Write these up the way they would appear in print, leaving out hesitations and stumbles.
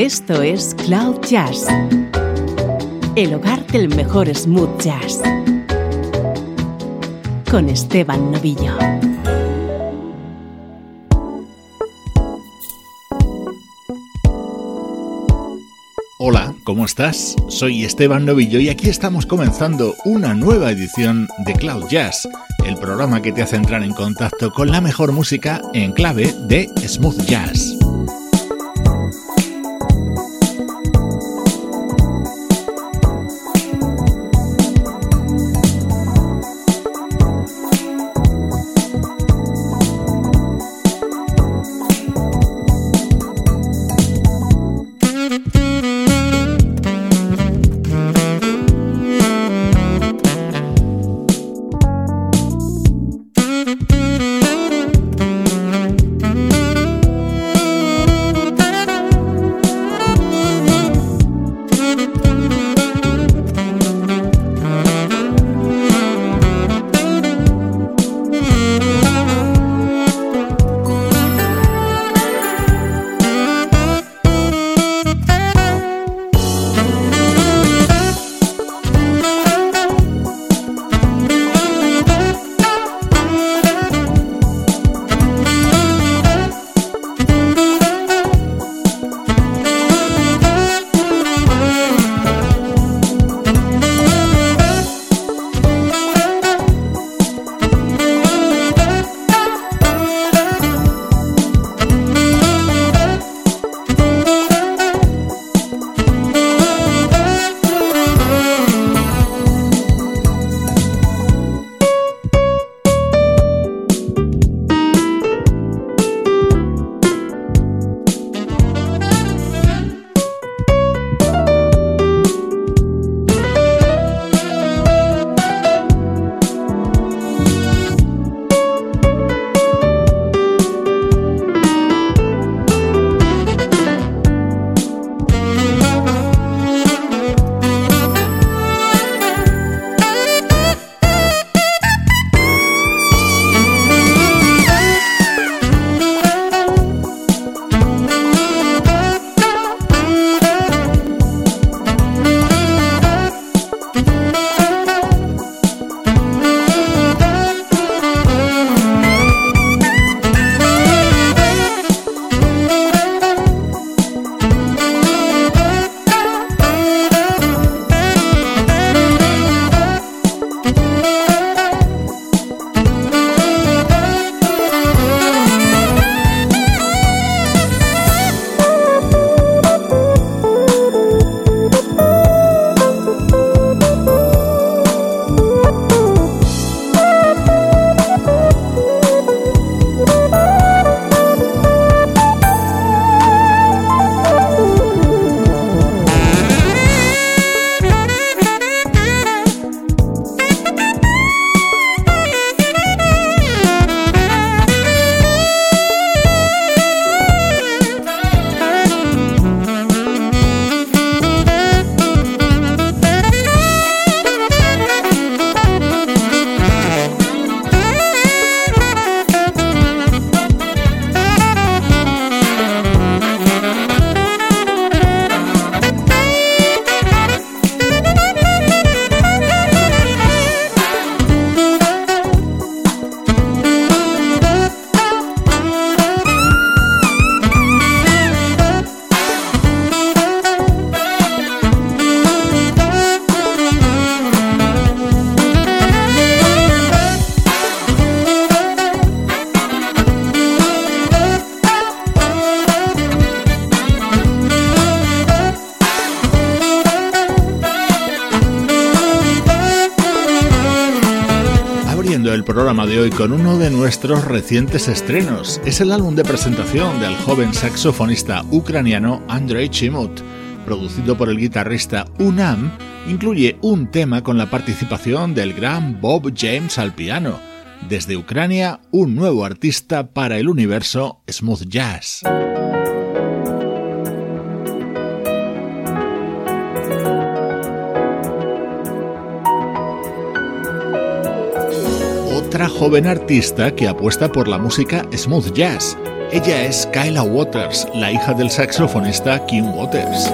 Esto es Cloud Jazz, el hogar del mejor smooth jazz, con Esteban Novillo. Hola, ¿cómo estás? Soy Esteban Novillo y aquí estamos comenzando una nueva edición de Cloud Jazz, el programa que te hace entrar en contacto con la mejor música en clave de smooth jazz. De hoy con uno de nuestros recientes estrenos. Es el álbum de presentación del joven saxofonista ucraniano Andrey Chmut, producido por el guitarrista Unam. Incluye un tema con la participación del gran Bob James al piano. Desde Ucrania, un nuevo artista para el universo smooth jazz. Otra joven artista que apuesta por la música smooth jazz Ella es Kayla Waters, la hija del saxofonista Kim Waters.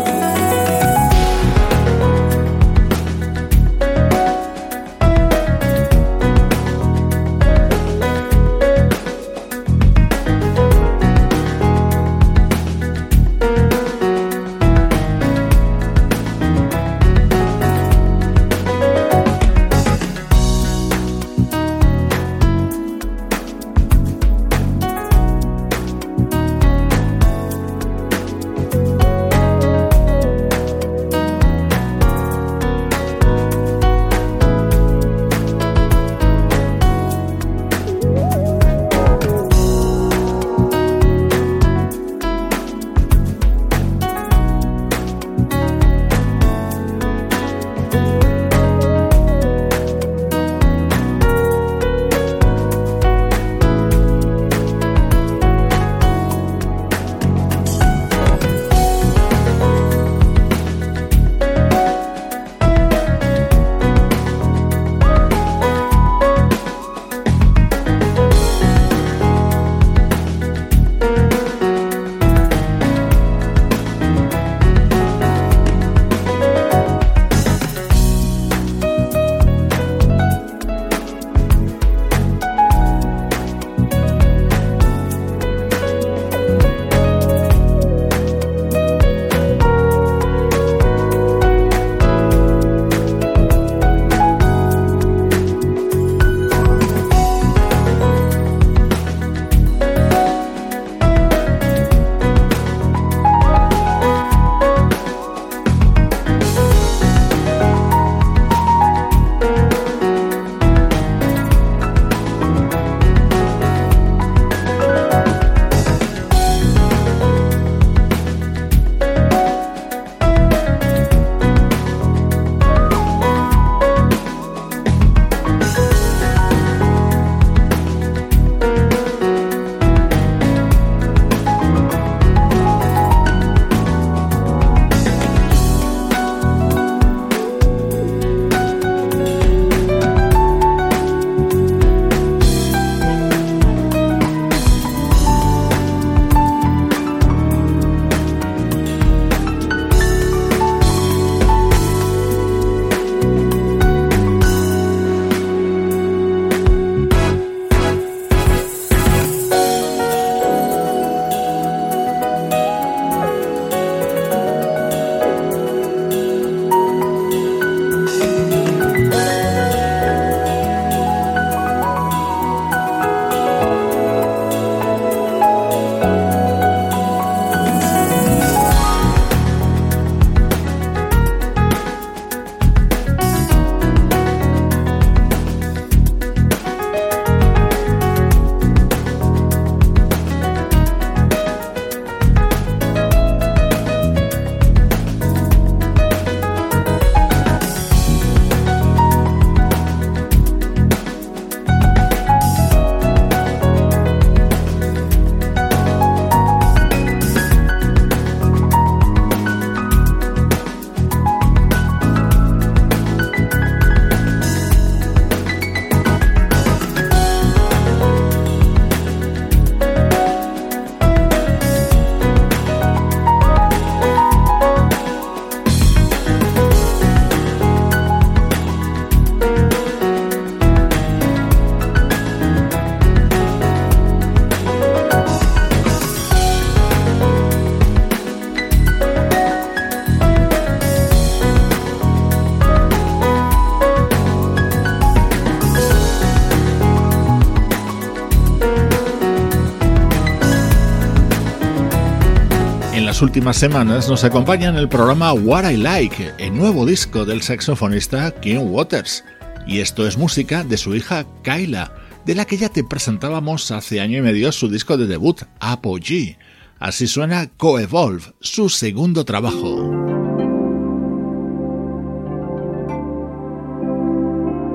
Últimas semanas nos acompaña en el programa What I Like, el nuevo disco del saxofonista Kim Waters, y esto es música de su hija Kayla, de la que ya te presentábamos hace año y medio su disco de debut, Apogee. Así suena Coevolve, su segundo trabajo.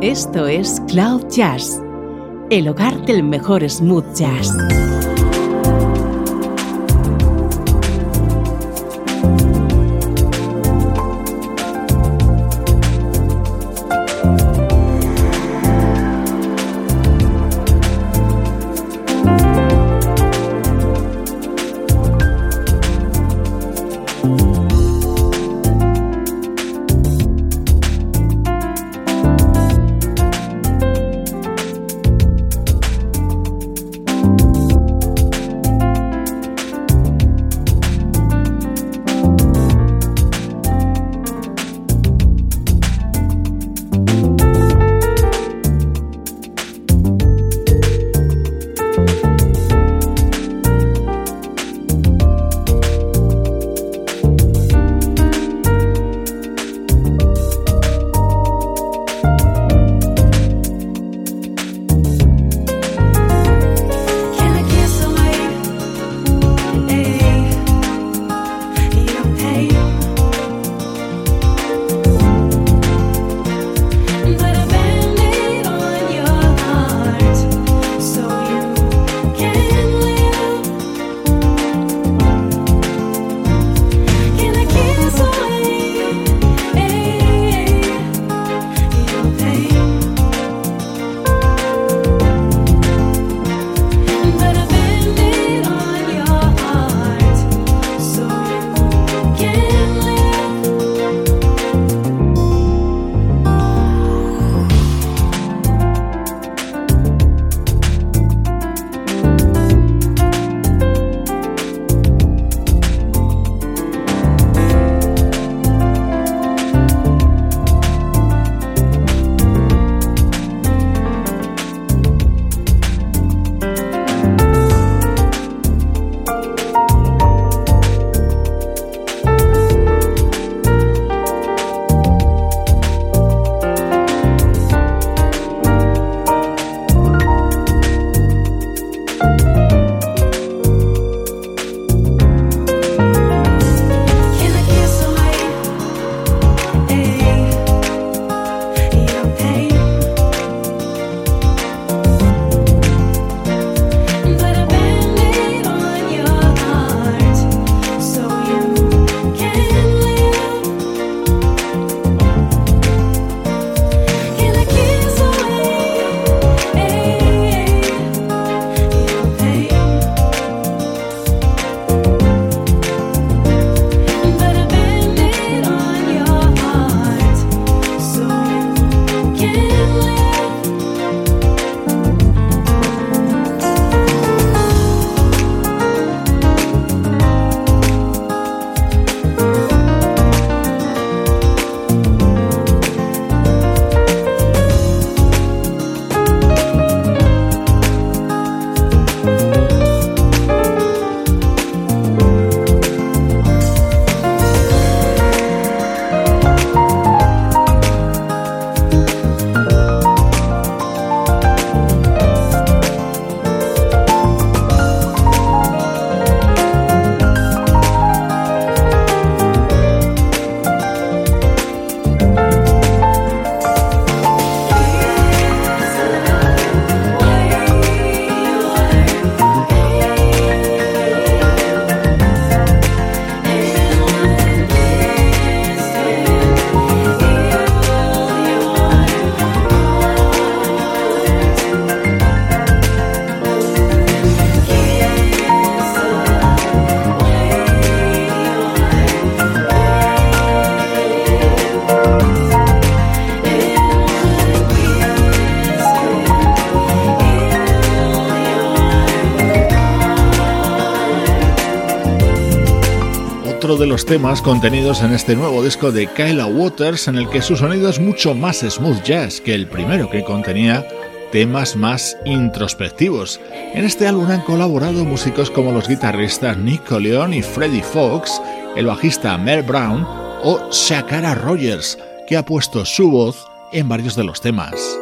Esto es Cloud Jazz, el hogar del mejor smooth jazz. otro de los temas contenidos en este nuevo disco de Kayla Waters, en el que su sonido es mucho más smooth jazz que el primero, que contenía temas más introspectivos. En este álbum han colaborado músicos como los guitarristas Nico León y Freddy Fox, el bajista Mel Brown o Shakara Rogers, que ha puesto su voz en varios de los temas.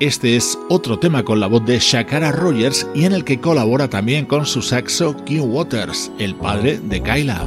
Este es otro tema con la voz de Shakara Rogers y en el que colabora también con su saxo Kim Waters, el padre de Kayla.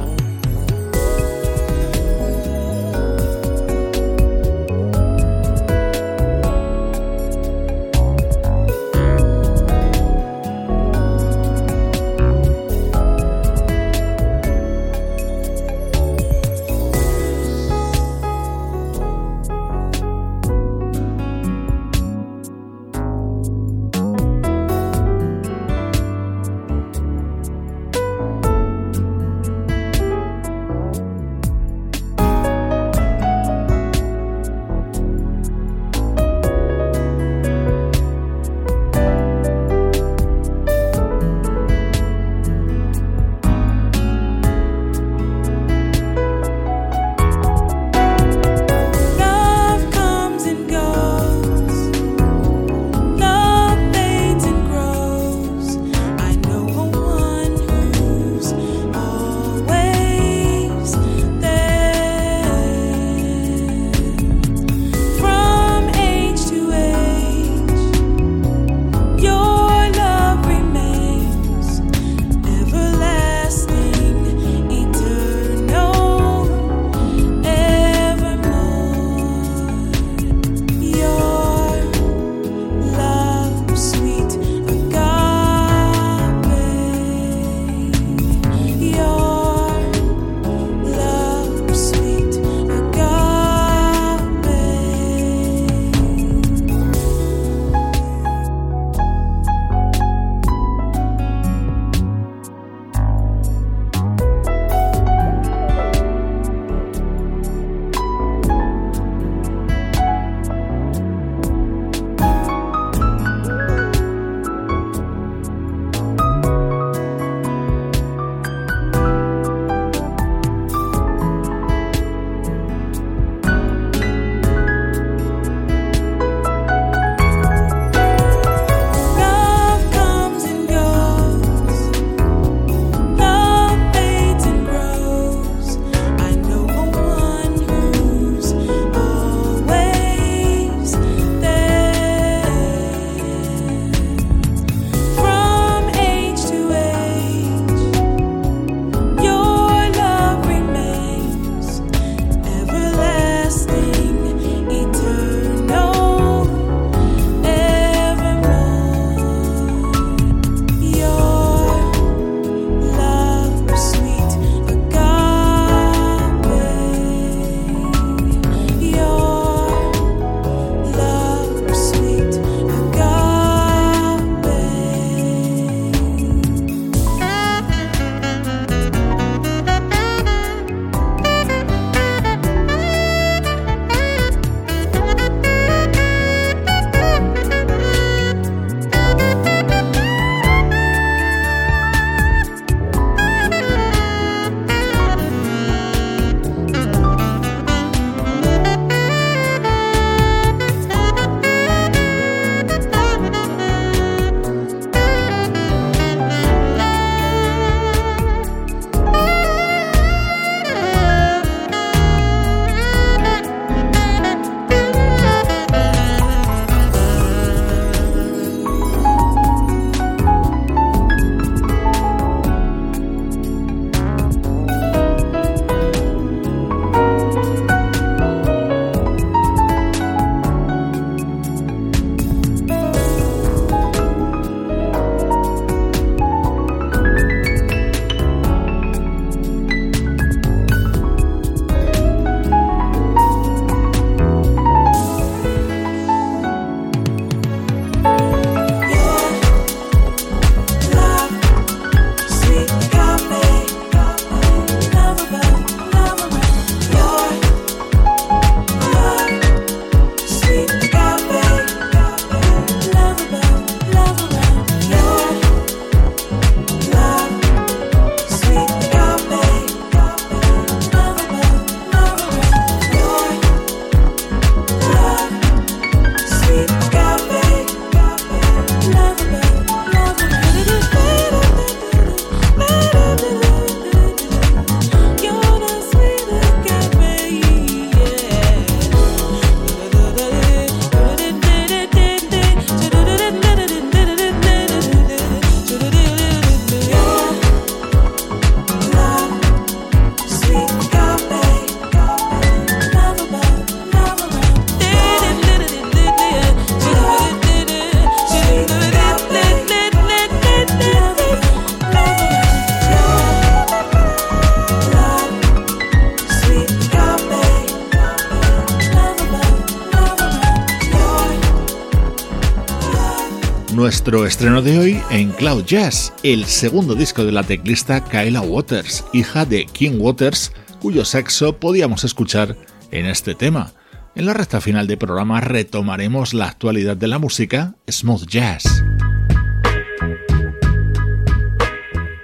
nuestro estreno de hoy en Cloud Jazz, el segundo disco de la teclista Kayla Waters, hija de Kim Waters, cuyo saxo podíamos escuchar en este tema. En la recta final del programa retomaremos la actualidad de la música smooth jazz.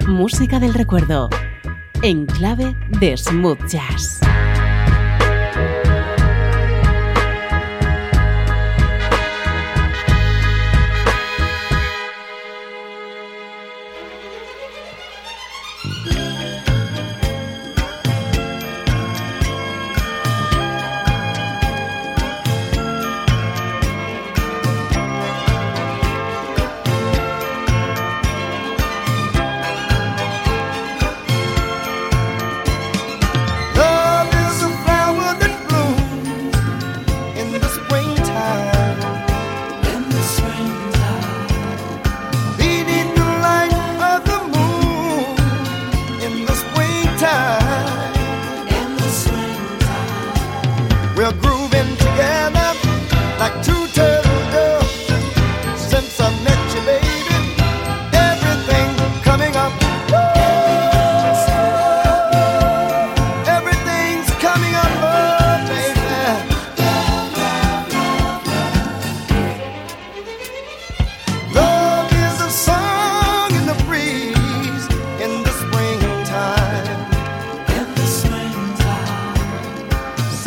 Música del recuerdo, en clave de smooth jazz.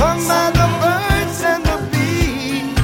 Sung by the birds and the bees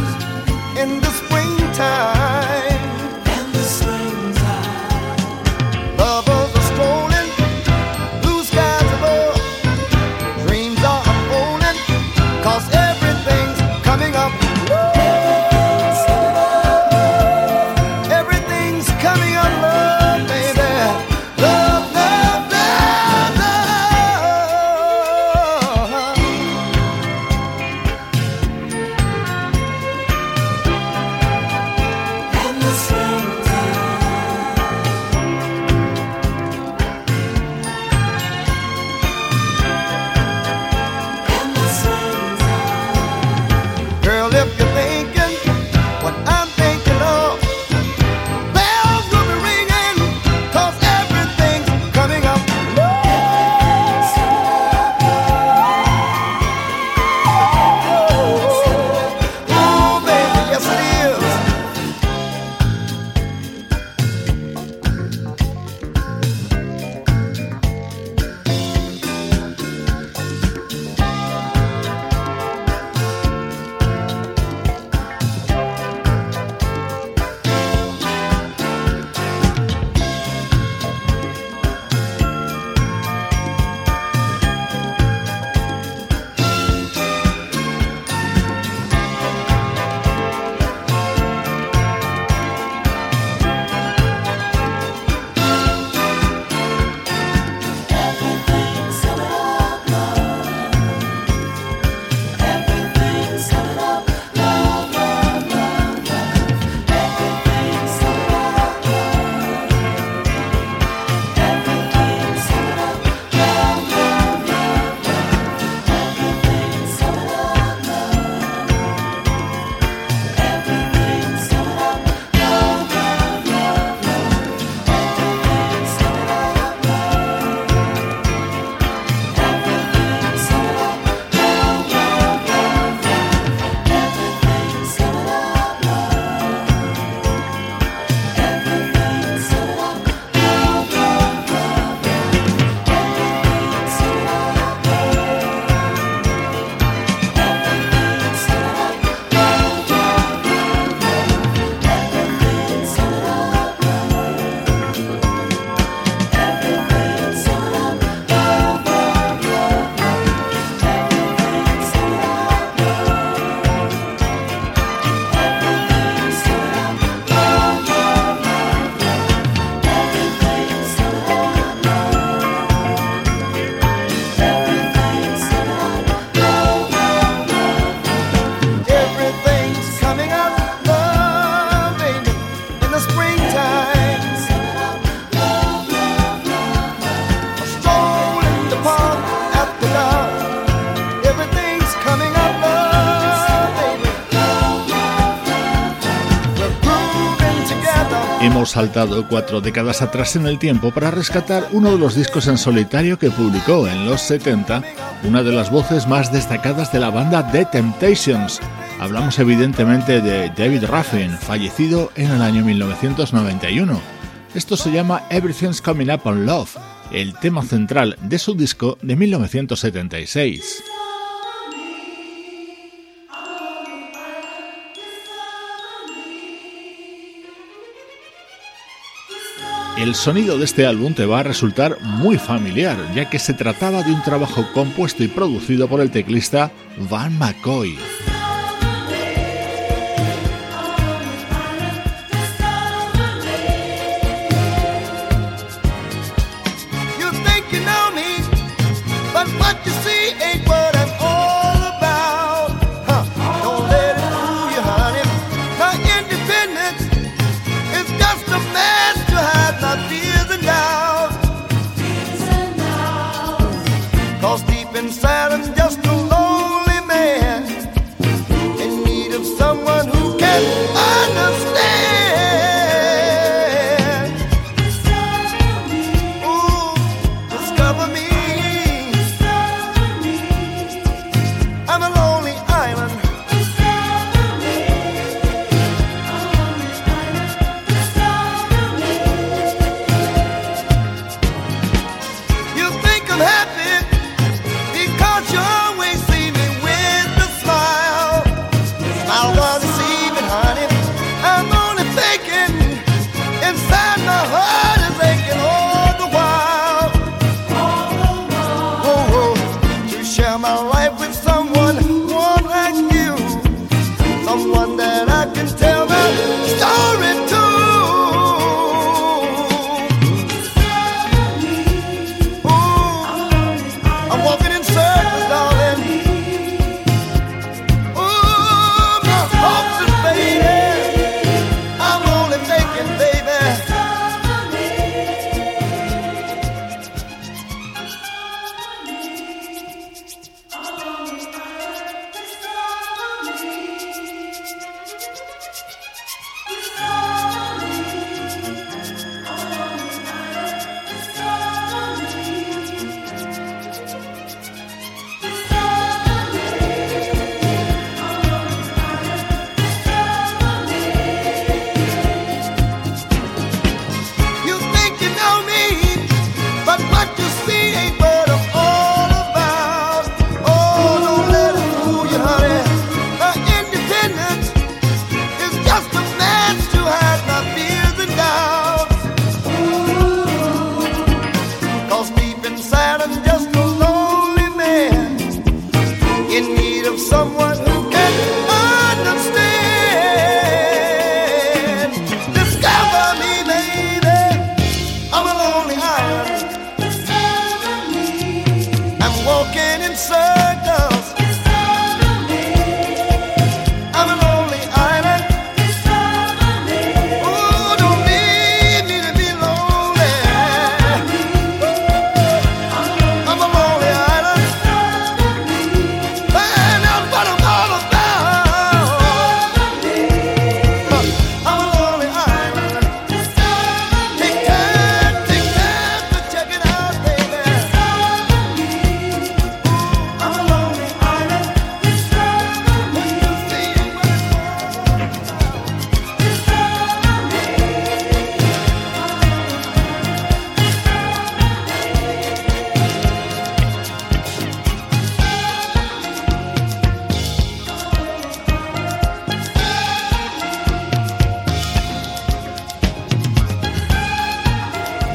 Hemos saltado 4 décadas atrás en el tiempo para rescatar uno de los discos en solitario que publicó en los 70 una de las voces más destacadas de la banda The Temptations. Hablamos evidentemente de David Ruffin, fallecido en el año 1991. Esto se llama Everything's Coming Up on Love, el tema central de su disco de 1976. El sonido de este álbum te va a resultar muy familiar, ya que se trataba de un trabajo compuesto y producido por el teclista Van McCoy.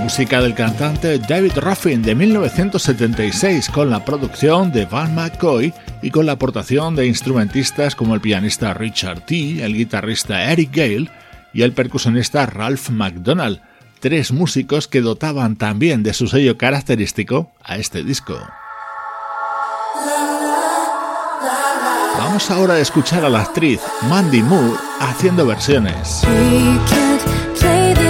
Música del cantante David Ruffin de 1976 con la producción de Van McCoy y con la aportación de instrumentistas como el pianista Richard T, el guitarrista Eric Gale y el percusionista Ralph McDonald, 3 músicos que dotaban también de su sello característico a este disco. Vamos ahora a escuchar a la actriz Mandy Moore haciendo versiones. Can't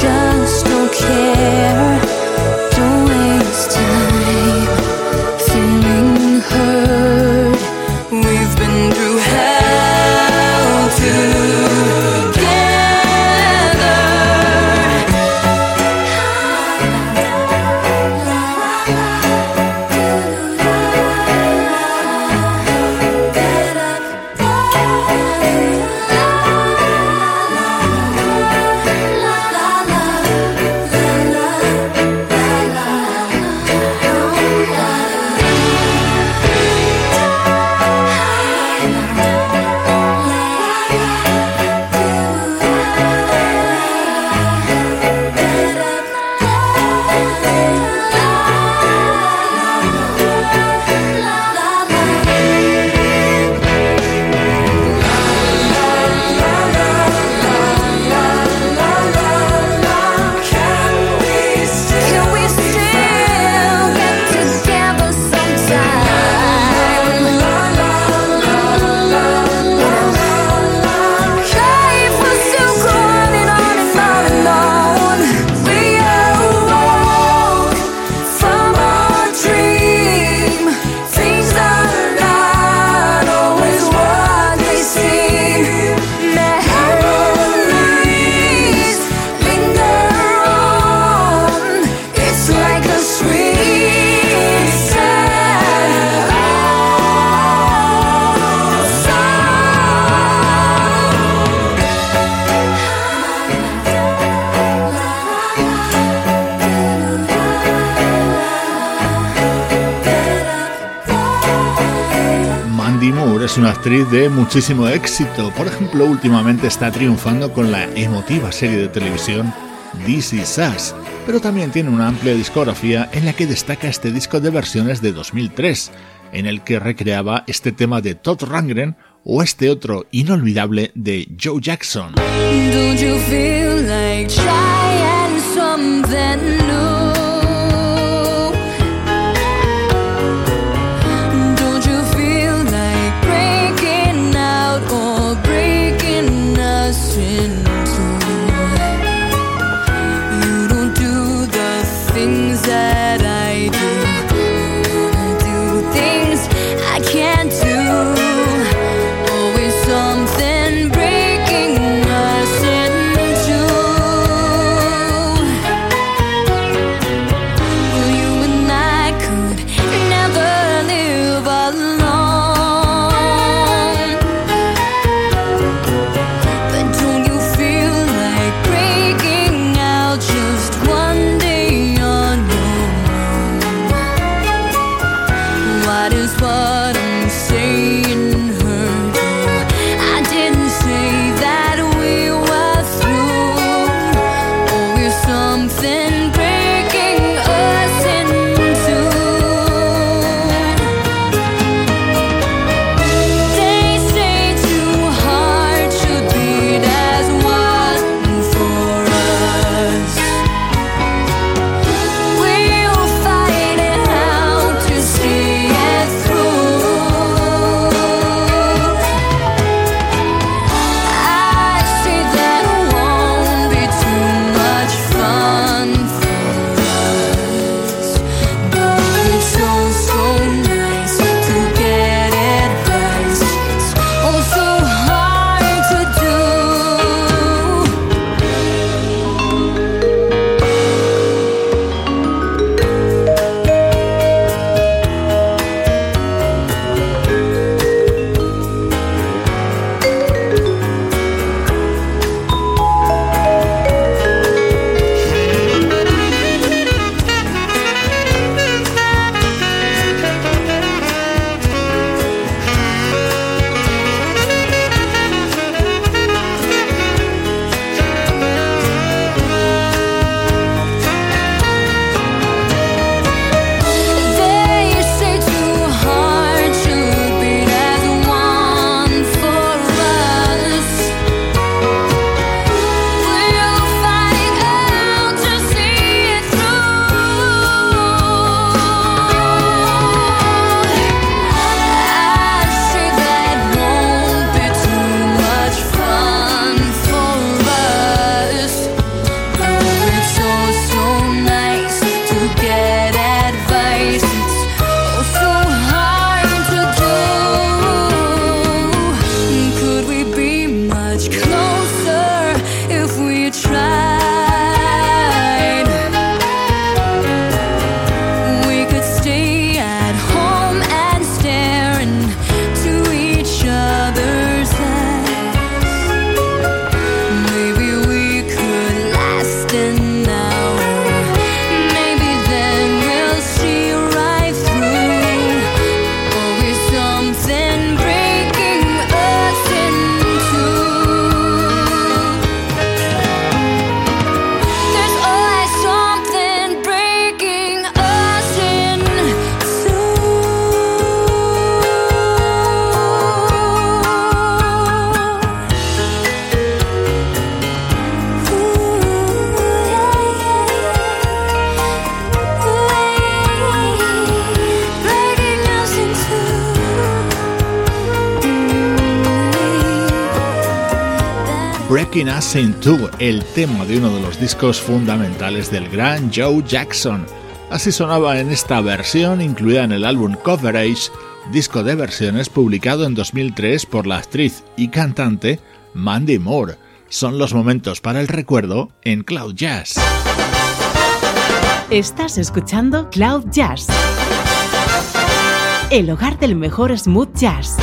just don't care. Don't waste time feeling hurt. We've been through hell Es una actriz de muchísimo éxito. Por ejemplo, últimamente está triunfando con la emotiva serie de televisión This Is Us, pero también tiene una amplia discografía en la que destaca este disco de versiones de 2003, en el que recreaba este tema de Todd Rundgren o este otro inolvidable de Joe Jackson. Don't you feel like trying something new? Something breaking us in two. Walking Us Into, el tema de uno de los discos fundamentales del gran Joe Jackson. Así sonaba en esta versión incluida en el álbum Coverage, disco de versiones publicado en 2003 por la actriz y cantante Mandy Moore. Son los momentos para el recuerdo en Cloud Jazz. Estás escuchando Cloud Jazz, el hogar del mejor smooth jazz.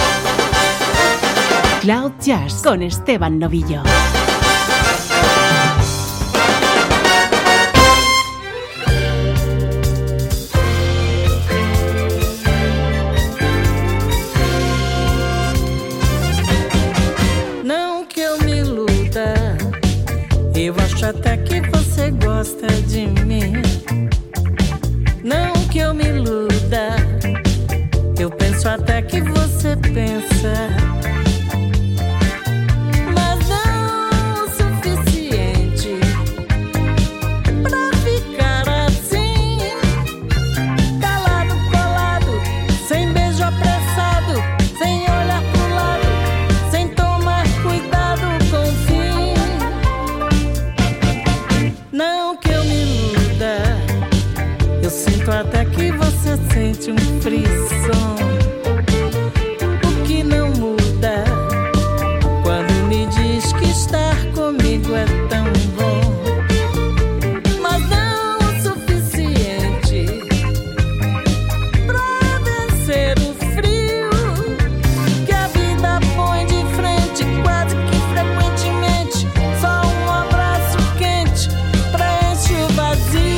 Cloud Jazz con Esteban Novillo. Não que eu me iluda, eu acho até que você gosta de mim. Não que eu me iluda, eu penso até que você pensa. Até que você sente frisson. O que não muda quando me diz que estar comigo é tão bom, mas não o suficiente pra vencer o frio que a vida põe de frente, quase que frequentemente. Só um abraço quente preenche o vazio.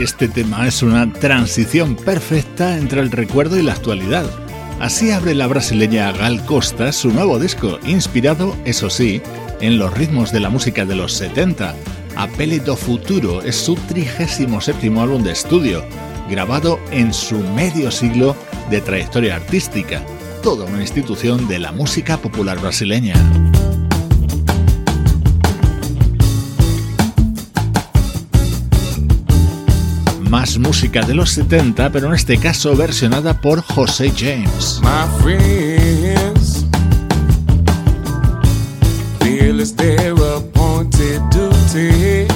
Este tema es una transición perfecta entre el recuerdo y la actualidad. Así abre la brasileña Gal Costa su nuevo disco, inspirado, eso sí, en los ritmos de la música de los 70. A Pele do Futuro es su 37º álbum de estudio, grabado en su medio siglo de trayectoria artística, toda una institución de la música popular brasileña. Más música de los 70, pero en este caso versionada por José James. My friends, Bill is their appointed duty.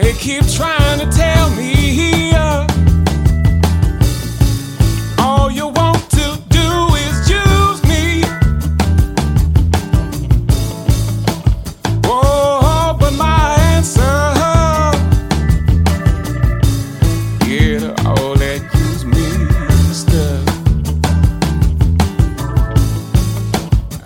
They keep trying to tell me here, all you want to do is use me. Oh, but my answer, yeah, to all that use me stuff.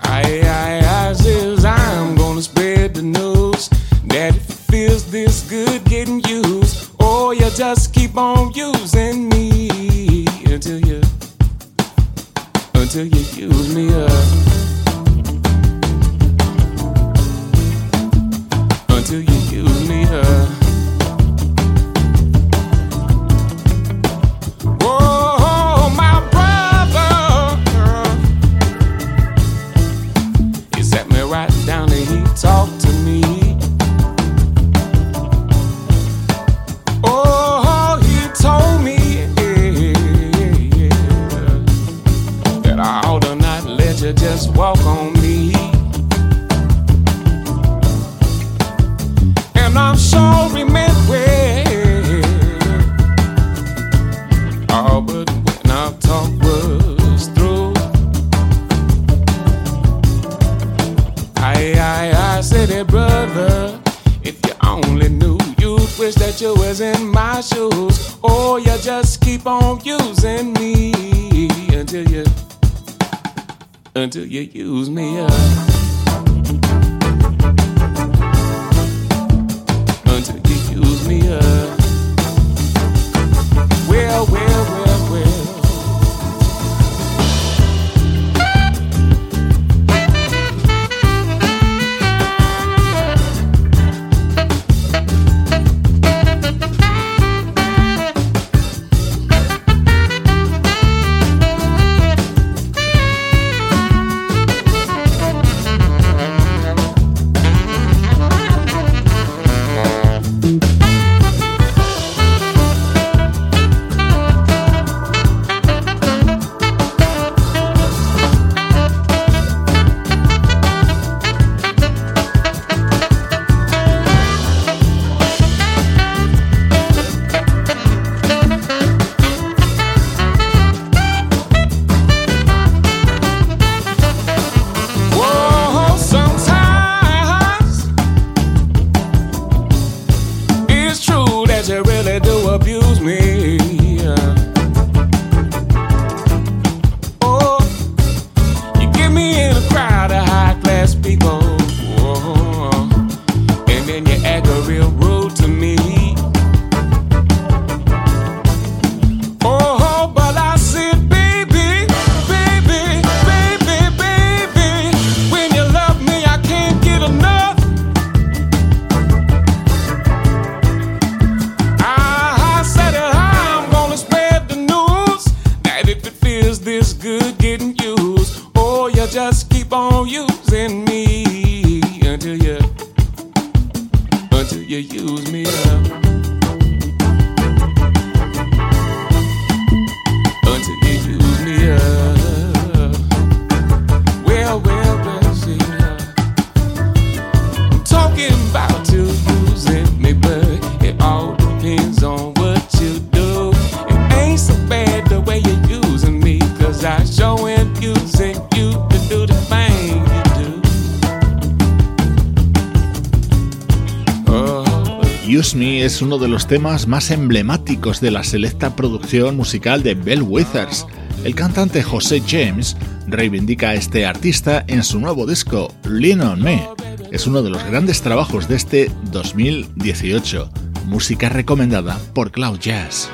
I says I'm gonna spread the news that it feels this good getting used. Oh, you just keep on using me until you use me up, until you use me up. Just walk on me, and I'm sure he meant well. Oh, but when our talk was through, I said, hey brother, if you only knew, you'd wish that you was in my shoes. Oh, you just keep on using me until you use me up, until you use me up. Well. Use Me es uno de los temas más emblemáticos de la selecta producción musical de Bill Withers. El cantante José James reivindica a este artista en su nuevo disco, Lean On Me. Es uno de los grandes trabajos de este 2018. Música recomendada por Cloud Jazz.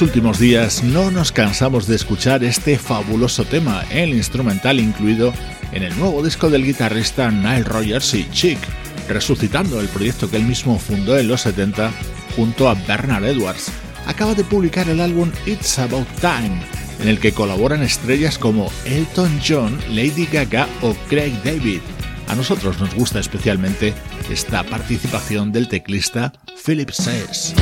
los últimos días no nos cansamos de escuchar este fabuloso tema, el instrumental incluido en el nuevo disco del guitarrista Nile Rodgers y Chic, resucitando el proyecto que él mismo fundó en los 70 junto a Bernard Edwards. Acaba de publicar el álbum It's About Time, en el que colaboran estrellas como Elton John, Lady Gaga o Craig David. A nosotros nos gusta especialmente esta participación del teclista Philip Sess.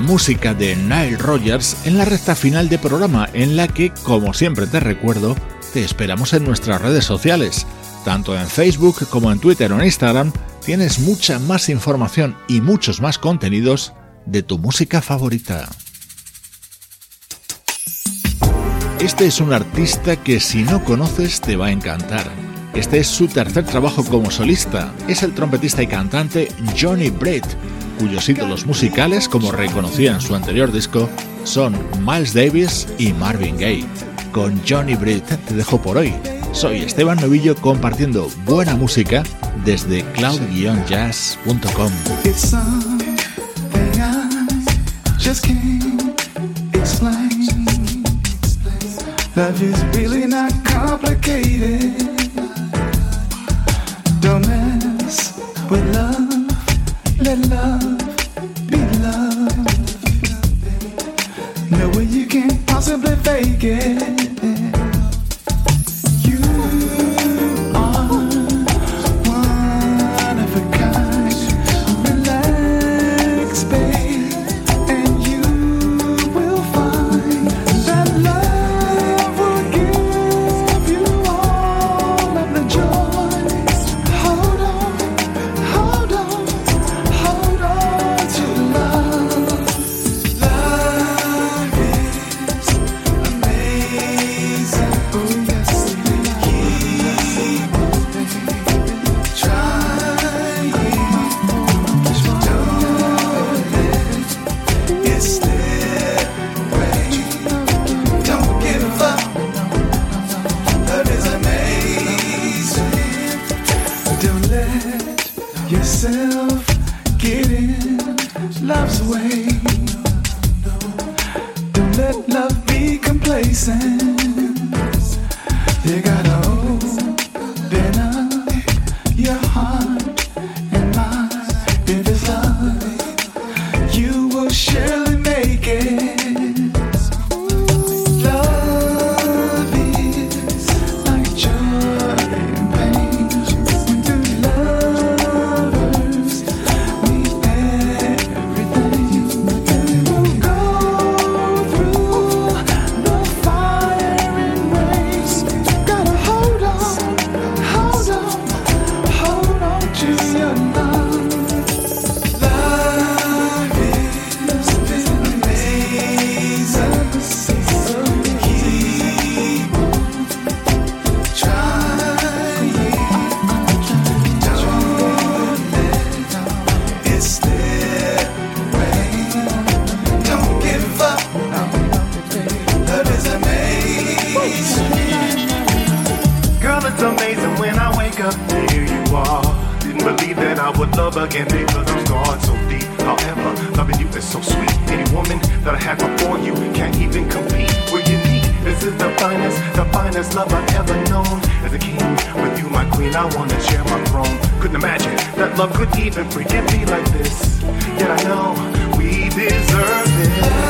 Música de Nile Rodgers en la recta final de programa, en la que, como siempre te recuerdo, te esperamos en nuestras redes sociales. Tanto en Facebook como en Twitter o en Instagram tienes mucha más información y muchos más contenidos de tu música favorita. Este es un artista que si no conoces te va a encantar. Este es su tercer trabajo como solista. Es el trompetista y cantante Johnny Britt, cuyos ídolos musicales, como reconocía en su anterior disco, son Miles Davis y Marvin Gaye. Con Johnny Britt te dejo por hoy. Soy Esteban Novillo compartiendo buena música desde cloud-jazz.com. Let love be love. No way you can possibly fake it. Love could even forgive me like this. Yet I know we deserve it.